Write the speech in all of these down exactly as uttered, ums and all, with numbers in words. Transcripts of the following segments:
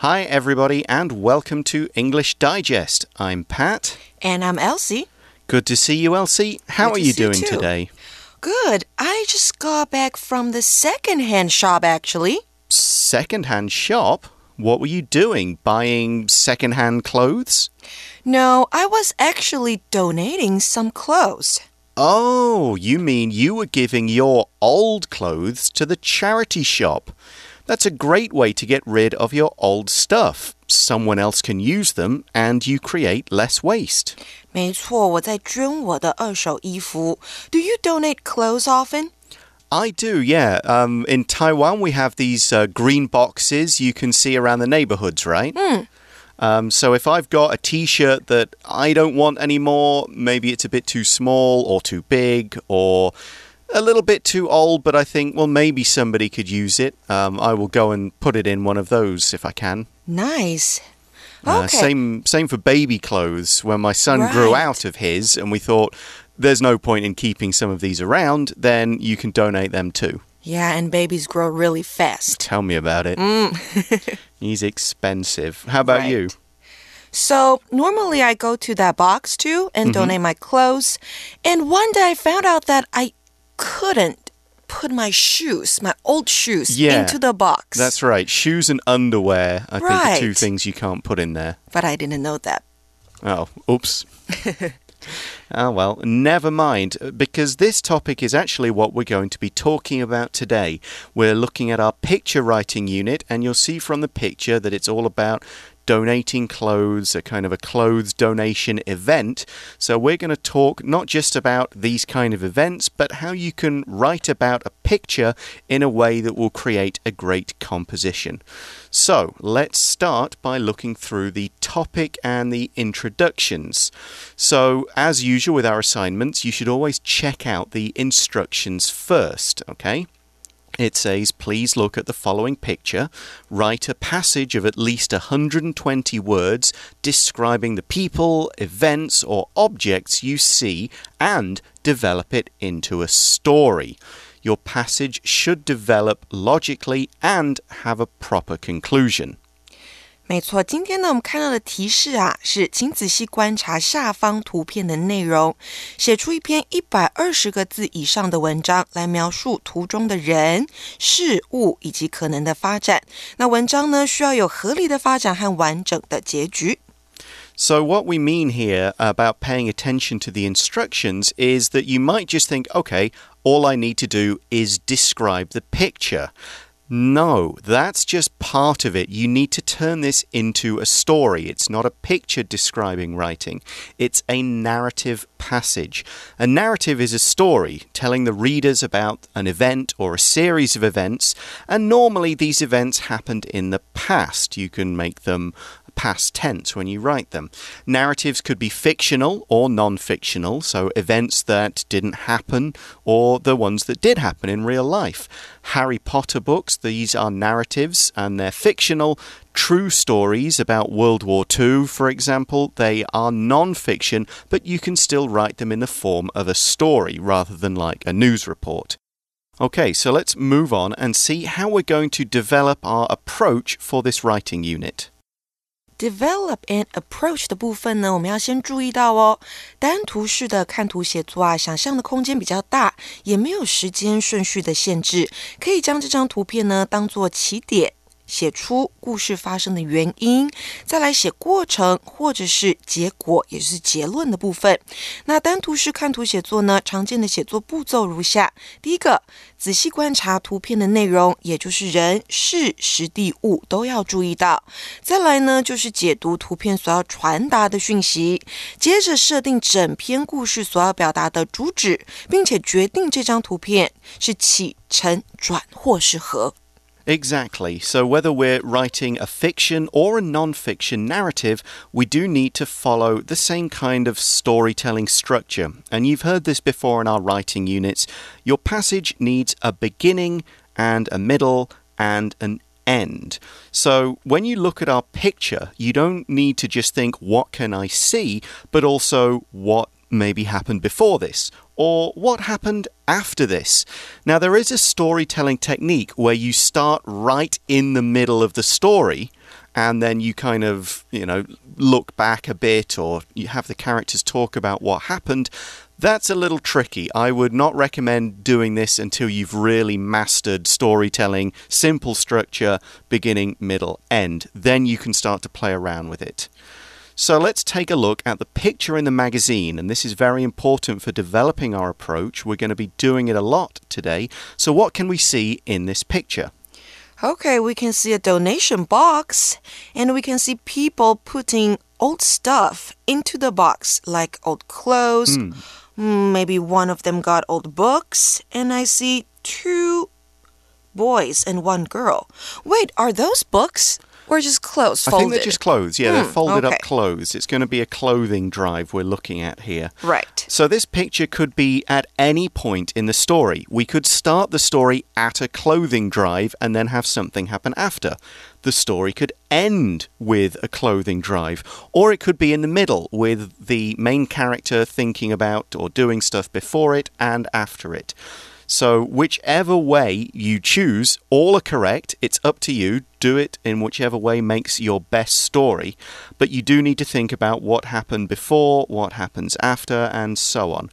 Hi everybody and welcome to English Digest. I'm Pat. And I'm Elsie. Good to see you, Elsie. How are you doing today? Good. I just got back from the second-hand shop, actually. Second-hand shop? What were you doing? Buying second-hand clothes? No, I was actually donating some clothes. Oh, you mean you were giving your old clothes to the charity shop.That's a great way to get rid of your old stuff. Someone else can use them and you create less waste. 没错,我在捐我的二手衣服。Do you donate clothes often? I do, yeah. Um, in Taiwan, we have these uh, green boxes you can see around the neighborhoods, right? Mm. Um, so if I've got a T-shirt that I don't want anymore, maybe it's a bit too small or too big or...A little bit too old, but I think, well, maybe somebody could use it. Um, I will go and put it in one of those if I can. Nice. Uh, okay. Same, same for baby clothes. When my son right. grew out of his and we thought, there's no point in keeping some of these around, then you can donate them too. Yeah, and babies grow really fast. Tell me about it. Mm. He's expensive. How about right. you?So, normally I go to that box too and mm-hmm. donate my clothes. And one day I found out that I...couldn't put my shoes, my old shoes, yeah, into the box. That's right. Shoes and underwear, I right. think, are two things you can't put in there. But I didn't know that. Oh, oops. Oh, well, never mind, because this topic is actually what we're going to be talking about today. We're looking at our picture writing unit, and you'll see from the picture that it's all about...donating clothes, a kind of a clothes donation event. So we're going to talk not just about these kind of events, but how you can write about a picture in a way that will create a great composition. So let's start by looking through the topic and the introductions. So as usual with our assignments, you should always check out the instructions first, okay?It says, please look at the following picture. Write a passage of at least one hundred twenty words describing the people, events, or objects you see and develop it into a story. Your passage should develop logically and have a proper conclusion.没错，今天呢，我们看到的提示啊，是请仔细观察下方图片的内容，写出一篇一百二十个字以上的文章来描述图中的人、事物以及可能的发展。那文章呢，需要有合理的发展和完整的结局。So what we mean here about paying attention to the instructions is that you might just think, okay, all I need to do is describe the picture.No, that's just part of it. You need to turn this into a story. It's not a picture describing writing. It's a narrative passage. A narrative is a story telling the readers about an event or a series of events. And normally these events happened in the past. You can make them past tense when you write them. Narratives could be fictional or non-fictional, so events that didn't happen or the ones that did happen in real life. Harry Potter books, these are narratives and they're fictional. True stories about World War Two, for example, they are non-fiction, but you can still write them in the form of a story rather than like a news report.Okay, so let's move on and see how we're going to develop our approach for this writing unit.Develop and approach 的部分呢，我们要先注意到哦，单图式的看图写作啊，想象的空间比较大，也没有时间顺序的限制，可以将这张图片呢当作起点，写出故事发生的原因，再来写过程或者是结果，也就是结论的部分。那单图式看图写作呢，常见的写作步骤如下：第一个，仔细观察图片的内容，也就是人、事、时、地、物都要注意到。再来呢，就是解读图片所要传达的讯息，接着设定整篇故事所要表达的主旨，并且决定这张图片是起承转或是合。Exactly. So whether we're writing a fiction or a non-fiction narrative, we do need to follow the same kind of storytelling structure. And you've heard this before in our writing units. Your passage needs a beginning and a middle and an end. So when you look at our picture, you don't need to just think, what can I see? But also, what maybe happened before this? or what happened after this. Now, there is a storytelling technique where you start right in the middle of the story and then you kind of, you know, look back a bit or you have the characters talk about what happened. That's a little tricky. I would not recommend doing this until you've really mastered storytelling, simple structure, beginning, middle, end. Then you can start to play around with it.So let's take a look at the picture in the magazine, and this is very important for developing our approach. We're going to be doing it a lot today. So what can we see in this picture? Okay, we can see a donation box, and we can see people putting old stuff into the box, like old clothes. Mm. Maybe one of them got old books, and I see two boys and one girl. Wait, are those books?Or just clothes folded? I think they're just clothes. Yeah, mm, they're folded okay. up clothes. It's going to be a clothing drive we're looking at here. Right. So this picture could be at any point in the story. We could start the story at a clothing drive and then have something happen after. The story could end with a clothing drive, or it could be in the middle with the main character thinking about or doing stuff before it and after it.So whichever way you choose, all are correct. It's up to you. Do it in whichever way makes your best story. But you do need to think about what happened before, what happens after, and so on.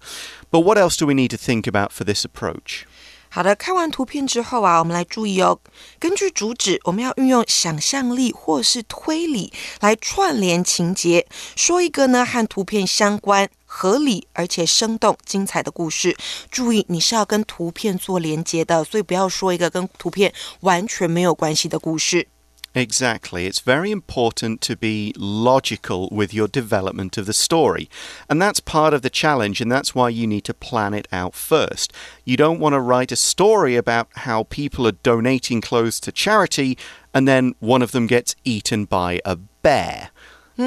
But what else do we need to think about for this approach? 好的，看完图片之后啊，我们来注意哦。根据主旨，我们要运用想象力或是推理来串联情节，说一个呢和图片相关、合理而且生动、精彩的故事。注意，你是要跟图片做连接的，所以不要说一个跟图片完全没有关系的故事。Exactly. It's very important to be logical with your development of the story. And that's part of the challenge, and that's why you need to plan it out first. You don't want to write a story about how people are donating clothes to charity, and then one of them gets eaten by a bear.Mm.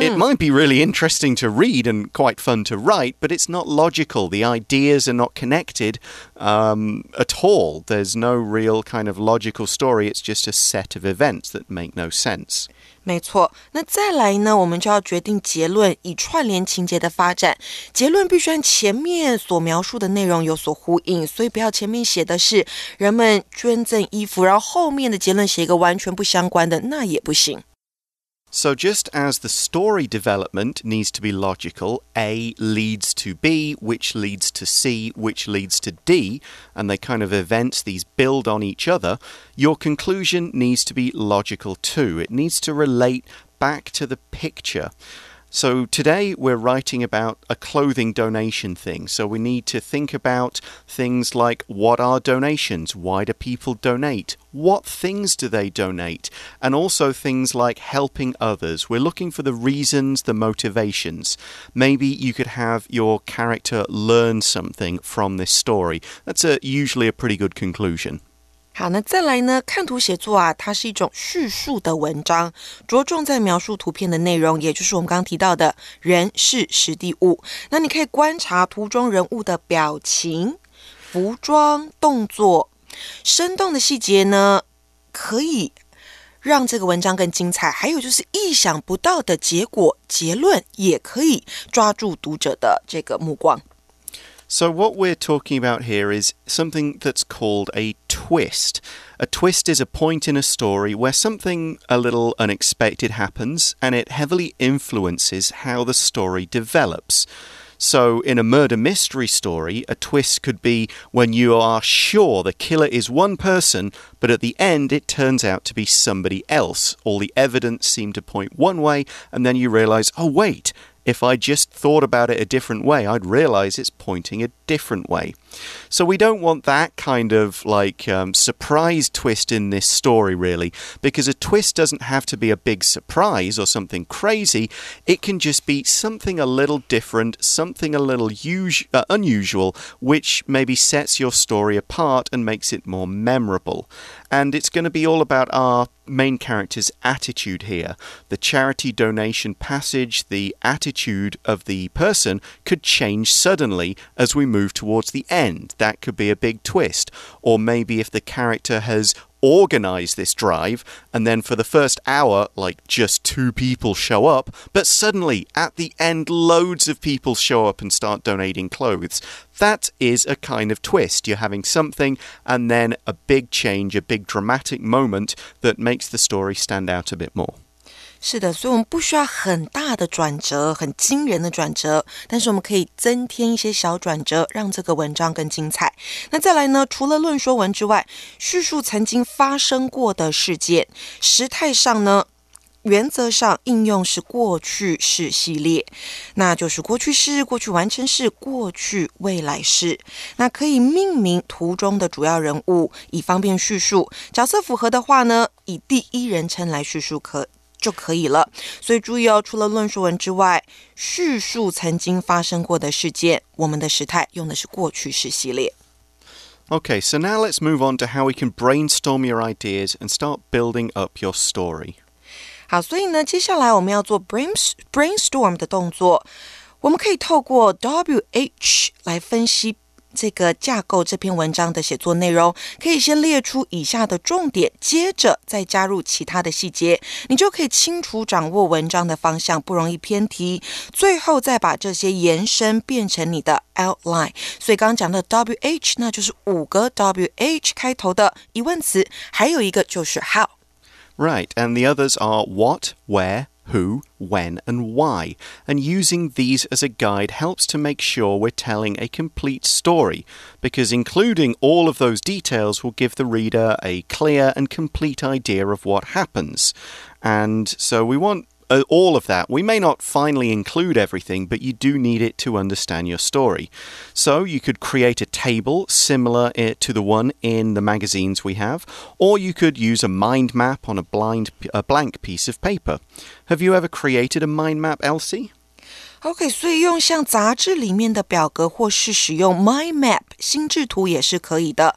It might be really interesting to read and quite fun to write, but it's not logical. The ideas are not connected, um, at all. There's no real kind of logical story. It's just a set of events that make no sense. 没错，那再来呢，我们就要决定结论，以串联情节的发展。结论必须和前面所描述的内容有所呼应，所以不要前面写的是人们捐赠衣服，然后后面的结论写一个完全不相关的，那也不行。So just as the story development needs to be logical, A leads to B, which leads to C, which leads to D, and they kind of events, these build on each other, your conclusion needs to be logical too. It needs to relate back to the picture.So today we're writing about a clothing donation thing. So we need to think about things like what are donations? Why do people donate? What things do they donate? And also things like helping others. We're looking for the reasons, the motivations. Maybe you could have your character learn something from this story. That's a, usually a pretty good conclusion.好，那再来呢？看图写作啊，它是一种叙述的文章，着重在描述图片的内容，也就是我们刚刚提到的人、事、时、地、物。那你可以观察图中人物的表情、服装、动作，生动的细节呢，可以让这个文章更精彩。还有就是意想不到的结果、结论，也可以抓住读者的这个目光。So what we're talking about here is something that's called a twist. A twist is a point in a story where something a little unexpected happens, and it heavily influences how the story develops. So in a murder mystery story, a twist could be when you are sure the killer is one person, but at the end it turns out to be somebody else. All the evidence seemed to point one way, and then you realize, oh wait,If I just thought about it a different way, I'd realize it's pointing a different way. So we don't want that kind of like um, surprise twist in this story, really, because a twist doesn't have to be a big surprise or something crazy. It can just be something a little different, something a little us- uh, unusual, which maybe sets your story apart and makes it more memorable. And it's going to be all about our main character's attitude here. The charity donation passage, the attitude of the person could change suddenly as we move towards the end. That could be a big twist. Or maybe if the character has organize this drive, and then for the first hour, like, just two people show up, but suddenly, at the end, loads of people show up and start donating clothes. That is a kind of twist. You're having something, and then a big change, a big dramatic moment that makes the story stand out a bit more.是的，所以我们不需要很大的转折，很惊人的转折，但是我们可以增添一些小转折，让这个文章更精彩。那再来呢，除了论说文之外，叙述曾经发生过的事件，时态上呢，原则上应用是过去式系列，那就是过去式、过去完成式、过去未来式。那可以命名图中的主要人物，以方便叙述。角色符合的话呢，以第一人称来叙述可就可以了。所以注意哦，除了论述文之外，叙述曾经发生过的事件，我们的时态用的是过去式系列。Okay, so now let's move on to how we can brainstorm your ideas and start building up your story. 好，所以呢，接下来我们要做 brainstorm 的动作。我们可以透过 W H 来分析这个架构这篇文章的写作内容，可以先列出以下的重点，接着再加入其他的细节，你就可以清楚掌握文章的方向，不容易偏题。最后再把这些延伸变成你的 outline。所以刚刚讲的 W H 那就是五个 W H 开头的疑问词，还有一个就是 how。Right, and the others are what, where.Who, when, and why. And using these as a guide helps to make sure we're telling a complete story, because including all of those details will give the reader a clear and complete idea of what happens. And so we want uh, all of that. We may not finally include everything, but you do need it to understand your story. So you could create a table similar to the one in the magazines we have, or you could use a mind map on a, blind, a blank piece of paper.Have you ever created a mind map, Elsie? OK, 所以用像杂志里面的表格或是使用 mind map, 心智图也是可以的。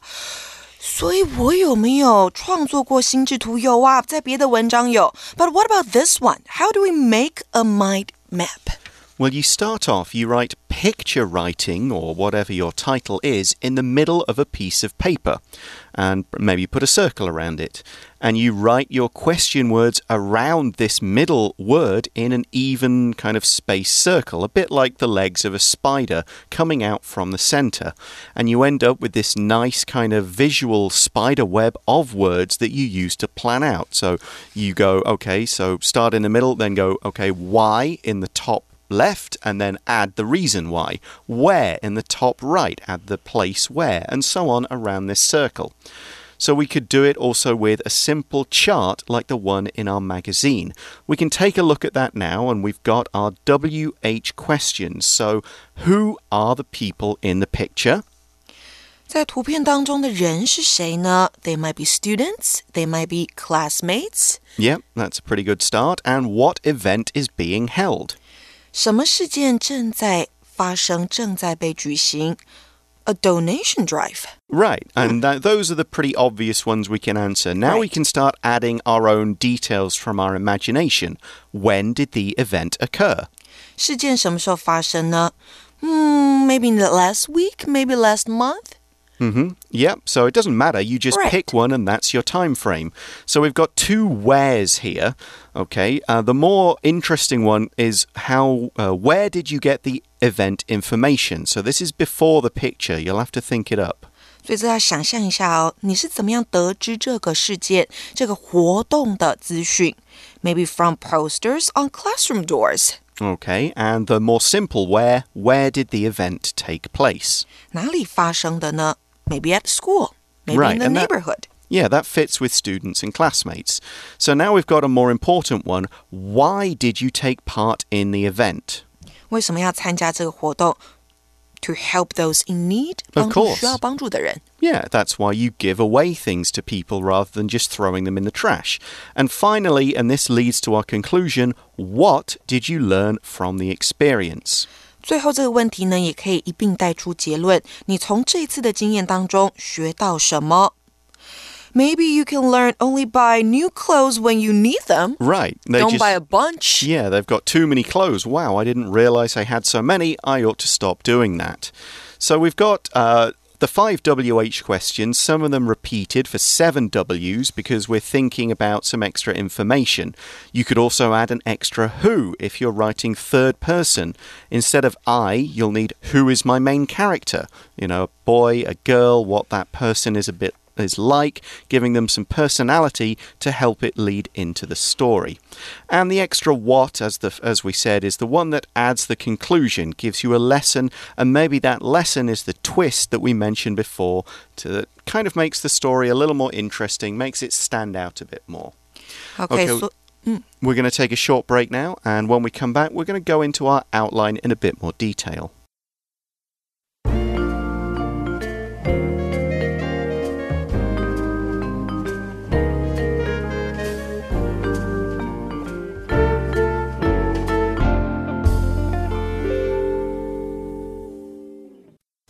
所以我有没有创作过心智图？有啊，在别的文章有。But what about this one? How do we make a mind map?Well, you start off, you write picture writing, or whatever your title is, in the middle of a piece of paper, and maybe put a circle around it. And you write your question words around this middle word in an even kind of space circle, a bit like the legs of a spider coming out from the center. And you end up with this nice kind of visual spider web of words that you use to plan out. So you go, okay, so start in the middle, then go, okay, why in the top.Left, and then add the reason why. Where in the top right, add the place where, and so on around this circle. So we could do it also with a simple chart like the one in our magazine. We can take a look at that now, and we've got our W H questions. So, who are the people in the picture?在图片当中的人是谁呢？ They might be students, they might be classmates. Yep, that's a pretty good start. And what event is being held?什么事件正在发生，正在被举行？A donation drive. Right, and that, those are the pretty obvious ones we can answer. Now right. We can start adding our own details from our imagination. When did the event occur? 事件什么时候发生呢？嗯， maybe last week, maybe last month.Mm-hmm. Yep, so it doesn't matter. You just right. pick one and that's your time frame. So we've got two wheres here. Okay, uh, the more interesting one is how, uh, where did you get the event information? So this is before the picture. You'll have to think it up. 所以这要想象一下哦，你是怎么样得知这个事件、这个活动的资讯？ Maybe from posters on classroom doors.Okay, and the more simple where, where did the event take place? 哪里发生的呢？Maybe at school, maybe right, in the neighborhood. That, yeah, that fits with students and classmates. So now we've got a more important one. Why did you take part in the event? 为什么要参加这个活动？To help those in need, 帮助需要帮助的人。Yeah, that's why you give away things to people rather than just throwing them in the trash. And finally, and this leads to our conclusion, what did you learn from the experience? 最后这个问题呢，也可以一并带出结论。你从这次的经验当中学到什么？Maybe you can learn only buy new clothes when you need them. Right. Don't just, buy a bunch. Yeah, they've got too many clothes. Wow, I didn't realize I had so many. I ought to stop doing that. So we've got uh, The five W H questions, some of them repeated for seven W's because we're thinking about some extra information. You could also add an extra who if you're writing third person. Instead of I, you'll need who is my main character? You know, a boy, a girl, what that person is a bit is like, giving them some personality to help it lead into the story. And the extra what, as the as we said, is the one that adds the conclusion, gives you a lesson, and maybe that lesson is the twist that we mentioned before that kind of makes the story a little more interesting, makes it stand out a bit more. Okay, okay so mm. we're going to take a short break now, and when we come back, we're going to go into our outline in a bit more detail.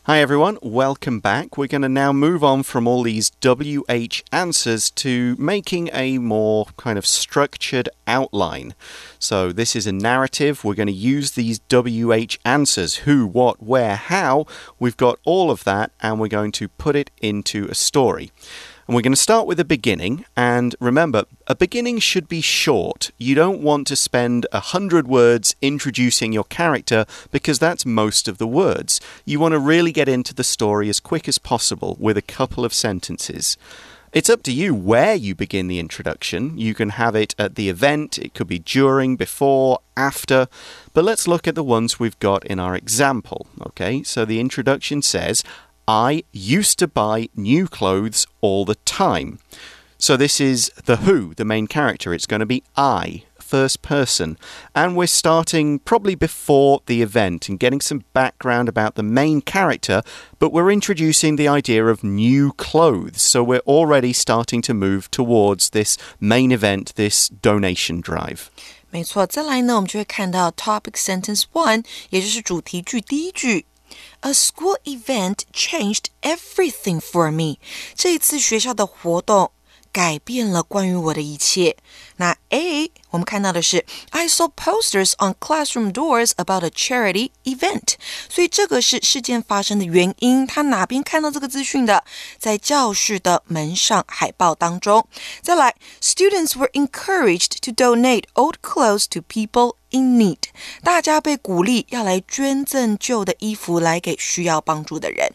Hi everyone, welcome back. We're going to now move on from all these W H answers to making a more kind of structured outline. So this is a narrative. We're going to use these W H answers, who, what, where, how. We've got all of that and we're going to put it into a story. And we're going to start with a beginning, and remember, a beginning should be short. You don't want to spend a hundred words introducing your character because that's most of the words. You want to really get into the story as quick as possible with a couple of sentences. It's up to you where you begin the introduction. You can have it at the event, it could be during, before, after, but let's look at the ones we've got in our example. Okay, so the introduction says, I used to buy new clothes all the time. So this is the who, the main character. It's going to be I, first person. And we're starting probably before the event and getting some background about the main character, but we're introducing the idea of new clothes. So we're already starting to move towards this main event, this donation drive. 没错，再来呢，我们就会看到 topic sentence one， 也就是主题句第一句。A school event changed everything for me. 这一次学校的活动改变了关于我的一切。那 A 我们看到的是 I saw posters on classroom doors about a charity event. 所以这个是事件发生的原因。他哪边看到这个资讯的？在教室的门上海报当中。再来 Students were encouraged to donate old clothes to people in need. 大家被鼓励要来捐赠旧的衣服来给需要帮助的人。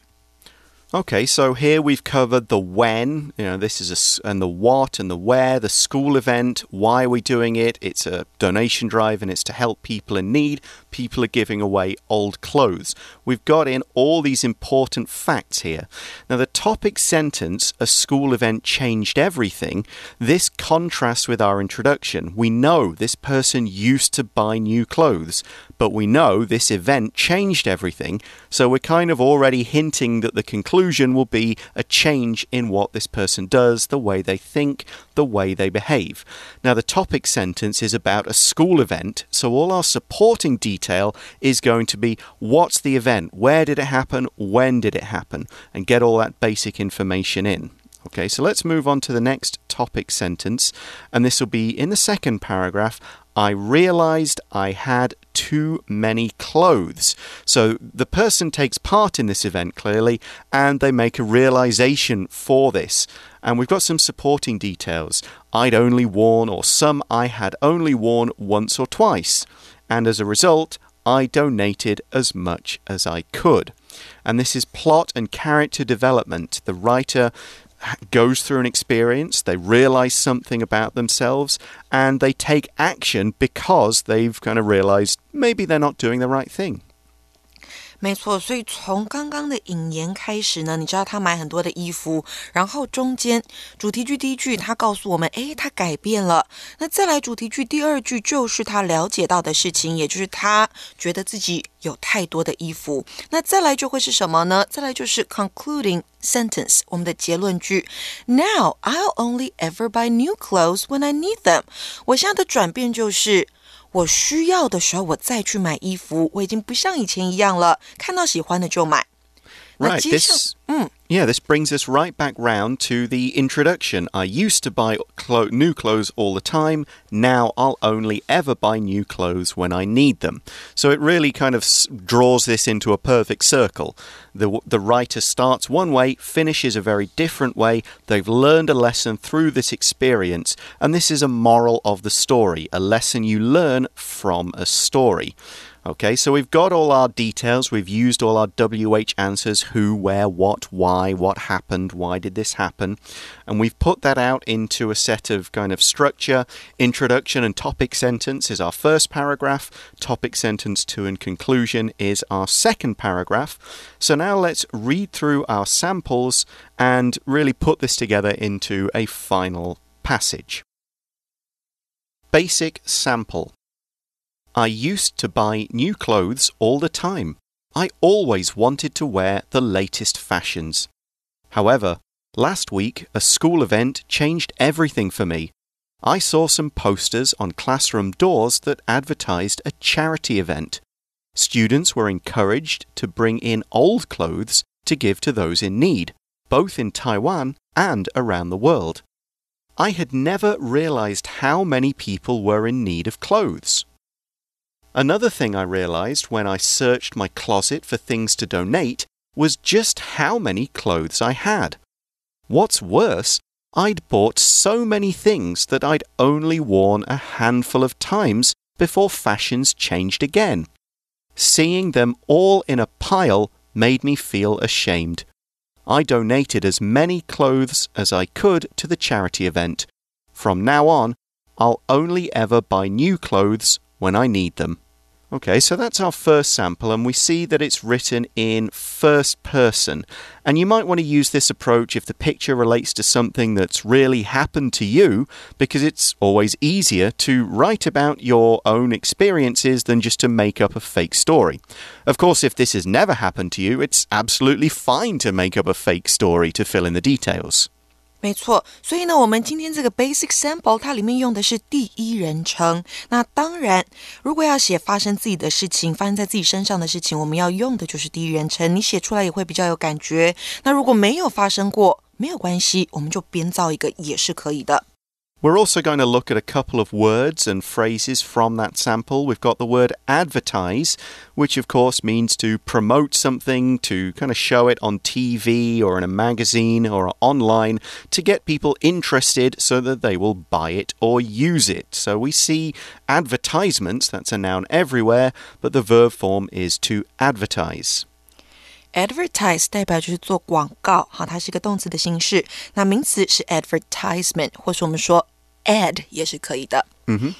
Okay, so here we've covered the when, you know, this is a, and the what and the where, the school event, why are we doing it? It's a donation drive and it's to help people in need. People are giving away old clothes. We've got in all these important facts here. Now, the topic sentence, a school event changed everything, this contrasts with our introduction. We know this person used to buy new clothes, but we know this event changed everything, so we're kind of already hinting that the conclusion will be a change in what this person does, the way they think, the way they behave. Now, the topic sentence is about a school event, so all our supporting detail is going to be what's the event, where did it happen, when did it happen, and get all that basic information in. Okay, so let's move on to the next topic sentence, and this will be in the second paragraph. I realized I had too many clothes. So the person takes part in this event, clearly, and they make a realization for this. And we've got some supporting details. I'd only worn, or some I had only worn once or twice. And as a result, I donated as much as I could. And this is plot and character development. The writer goes through an experience, they realize something about themselves, and they take action because they've kind of realized maybe they're not doing the right thing. 没错，所以从刚刚的引言开始呢，你知道他买很多的衣服，然后中间主题句第一句他告诉我们，诶，他改变了。那再来主题句第二句就是他了解到的事情，也就是他觉得自己有太多的衣服。那再来就会是什么呢？再来就是 concluding sentence， 我们的结论句。Now I'll only ever buy new clothes when I need them。我现在的转变就是。我需要的时候我再去买衣服，我已经不像以前一样了，看到喜欢的就买。Right, this, mm. yeah, this brings us right back round to the introduction. I used to buy clo- new clothes all the time. Now I'll only ever buy new clothes when I need them. So it really kind of s- draws this into a perfect circle. The, the writer starts one way, finishes a very different way. They've learned a lesson through this experience. And this is a moral of the story, a lesson you learn from a story.Okay, so we've got all our details. We've used all our W H answers, who, where, what, why, what happened, why did this happen. And we've put that out into a set of kind of structure. Introduction and topic sentence is our first paragraph. Topic sentence two and conclusion is our second paragraph. So now let's read through our samples and really put this together into a final passage. Basic sample.I used to buy new clothes all the time. I always wanted to wear the latest fashions. However, last week a school event changed everything for me. I saw some posters on classroom doors that advertised a charity event. Students were encouraged to bring in old clothes to give to those in need, both in Taiwan and around the world. I had never realized how many people were in need of clothes.Another thing I realized when I searched my closet for things to donate was just how many clothes I had. What's worse, I'd bought so many things that I'd only worn a handful of times before fashions changed again. Seeing them all in a pile made me feel ashamed. I donated as many clothes as I could to the charity event. From now on, I'll only ever buy new clothes when I need them.Okay, so that's our first sample, and we see that it's written in first person. And you might want to use this approach if the picture relates to something that's really happened to you, because it's always easier to write about your own experiences than just to make up a fake story. Of course, if this has never happened to you, it's absolutely fine to make up a fake story to fill in the details.没错，所以呢，我们今天这个 basic sample 它里面用的是第一人称。那当然，如果要写发生自己的事情，发生在自己身上的事情，我们要用的就是第一人称，你写出来也会比较有感觉。那如果没有发生过，没有关系，我们就编造一个也是可以的。We're also going to look at a couple of words and phrases from that sample. We've got the word advertise, which of course means to promote something, to kind of show it on T V or in a magazine or online to get people interested so that they will buy it or use it. So we see advertisements, that's a noun everywhere, but the verb form is to advertise.Advertise 代表就是做广告，好，它是一个动词的形式。那名词是 advertisement， 或是我们说 ad 也是可以的。嗯哼。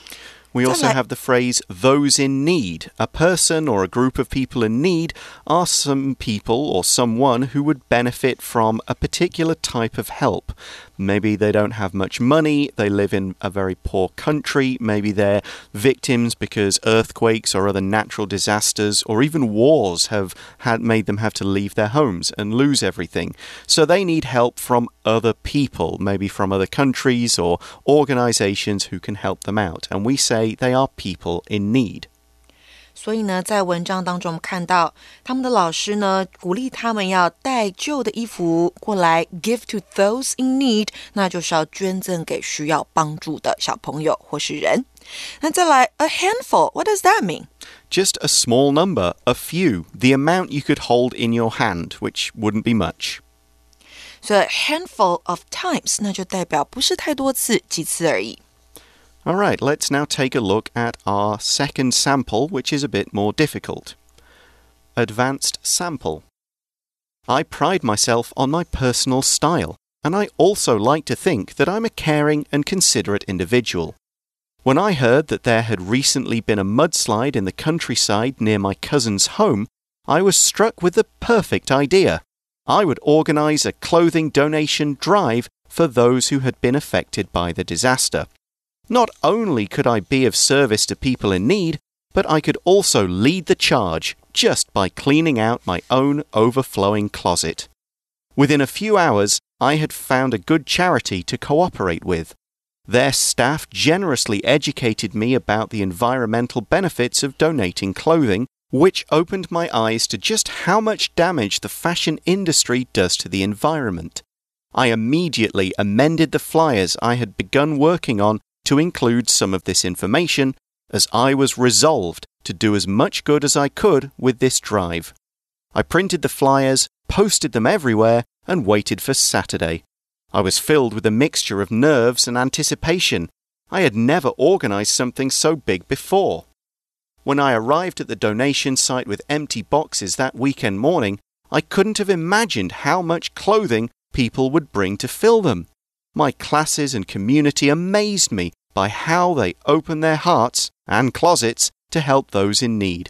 We also have the phrase those in need. A person or a group of people in need are some people or someone who would benefit from a particular type of help. Maybe they don't have much money, they live in a very poor country, maybe they're victims because earthquakes or other natural disasters or even wars have had made them have to leave their homes and lose everything. So they need help from other people, maybe from other countries or organizations who can help them out. And we say,They are people in need. 所以呢，在文章当中我们看到，他们的老师呢鼓励他们要带旧的衣服过来 give to those in need， 那就是要捐赠给需要帮助的小朋友或是人。那再来 a handful, what does that mean?Just a small number, a few, the amount you could hold in your hand, which wouldn't be much.So a handful of times, 那就代表不是太多次，几次而已。All right, let's now take a look at our second sample, which is a bit more difficult. Advanced sample. I pride myself on my personal style, and I also like to think that I'm a caring and considerate individual. When I heard that there had recently been a mudslide in the countryside near my cousin's home, I was struck with the perfect idea. I would organize a clothing donation drive for those who had been affected by the disaster.Not only could I be of service to people in need, but I could also lead the charge just by cleaning out my own overflowing closet. Within a few hours, I had found a good charity to cooperate with. Their staff generously educated me about the environmental benefits of donating clothing which opened my eyes to just how much damage the fashion industry does to the environment. I immediately amended the flyers I had begun working on to include some of this information, as I was resolved to do as much good as I could with this drive. I printed the flyers, posted them everywhere, and waited for Saturday. I was filled with a mixture of nerves and anticipation. I had never organised something so big before. When I arrived at the donation site with empty boxes that weekend morning, I couldn't have imagined how much clothing people would bring to fill them. My classes and community amazed me by how they opened their hearts and closets to help those in need.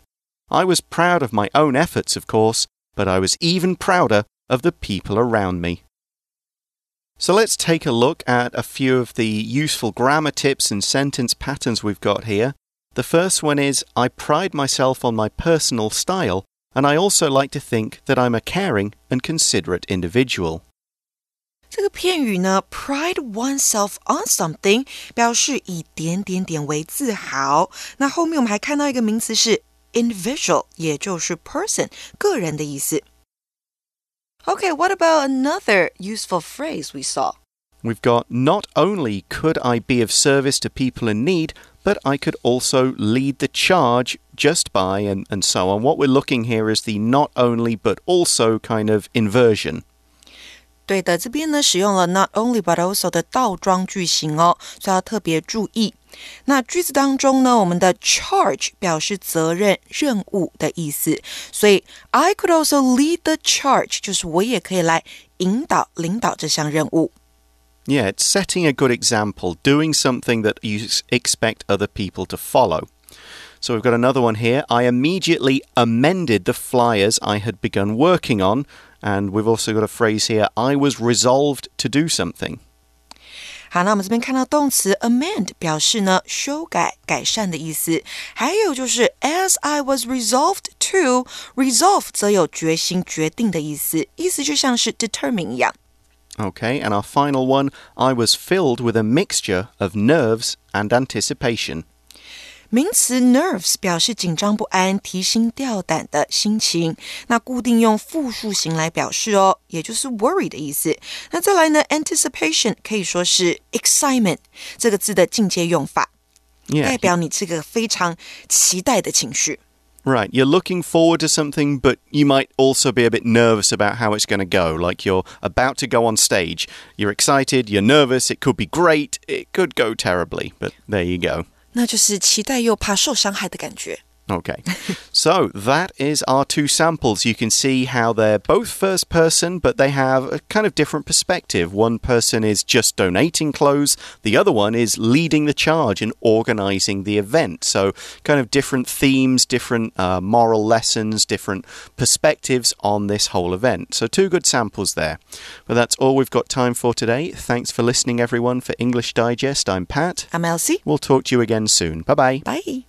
I was proud of my own efforts, of course, but I was even prouder of the people around me. So let's take a look at a few of the useful grammar tips and sentence patterns we've got here. The first one is, I pride myself on my personal style, and I also like to think that I'm a caring and considerate individual. 这个片语呢 pride oneself on something 表示以点点点为自豪。那后面我们还看到一个名词是 individual 也就是 person 个人的意思。Okay, what about another useful phrase we saw? We've got, not only could I be of service to people in need, but I could also lead the charge just by and, and so on. What we're looking here is the not only but also kind of inversion. 对的，这边呢使用了 not only but also 的倒装句型哦，所以要特别注意。那句子当中呢，我们的 charge 表示责任、任务的意思，所以 I could also lead the charge 就是我也可以来引导、领导这项任务。Yeah, it's setting a good example, doing something that you expect other people to follow. So we've got another one here. I immediately amended the flyers I had begun working on. And we've also got a phrase here, I was resolved to do something. 好，那我们这边看到动词 amend 表示呢修改、改善的意思。还有就是 as I was resolved to, resolve 则有决心、决定的意思，意思就像是 determine 一样。Okay, and our final one, I was filled with a mixture of nerves and anticipation. 名词 nerves 表示紧张不安、提心吊胆的心情，那固定用复数形来表示哦，也就是 worry 的意思。那再来呢 ，anticipation 可以说是 excitement 这个字的进阶用法， yeah, 代表你这个非常期待的情绪。Right, you're looking forward to something, but you might also be a bit nervous about how it's going to go. Like you're about to go on stage, you're excited, you're nervous. It could be great, it could go terribly, but there you go. 那就是期待又怕受伤害的感觉。Okay, so that is our two samples. You can see how they're both first person, but they have a kind of different perspective. One person is just donating clothes. The other one is leading the charge and organizing the event. So kind of different themes, different uh, moral lessons, different perspectives on this whole event. So two good samples there. But that's all we've got time for today. Thanks for listening, everyone, for English Digest. I'm Pat. I'm Elsie. We'll talk to you again soon. Bye-bye. Bye.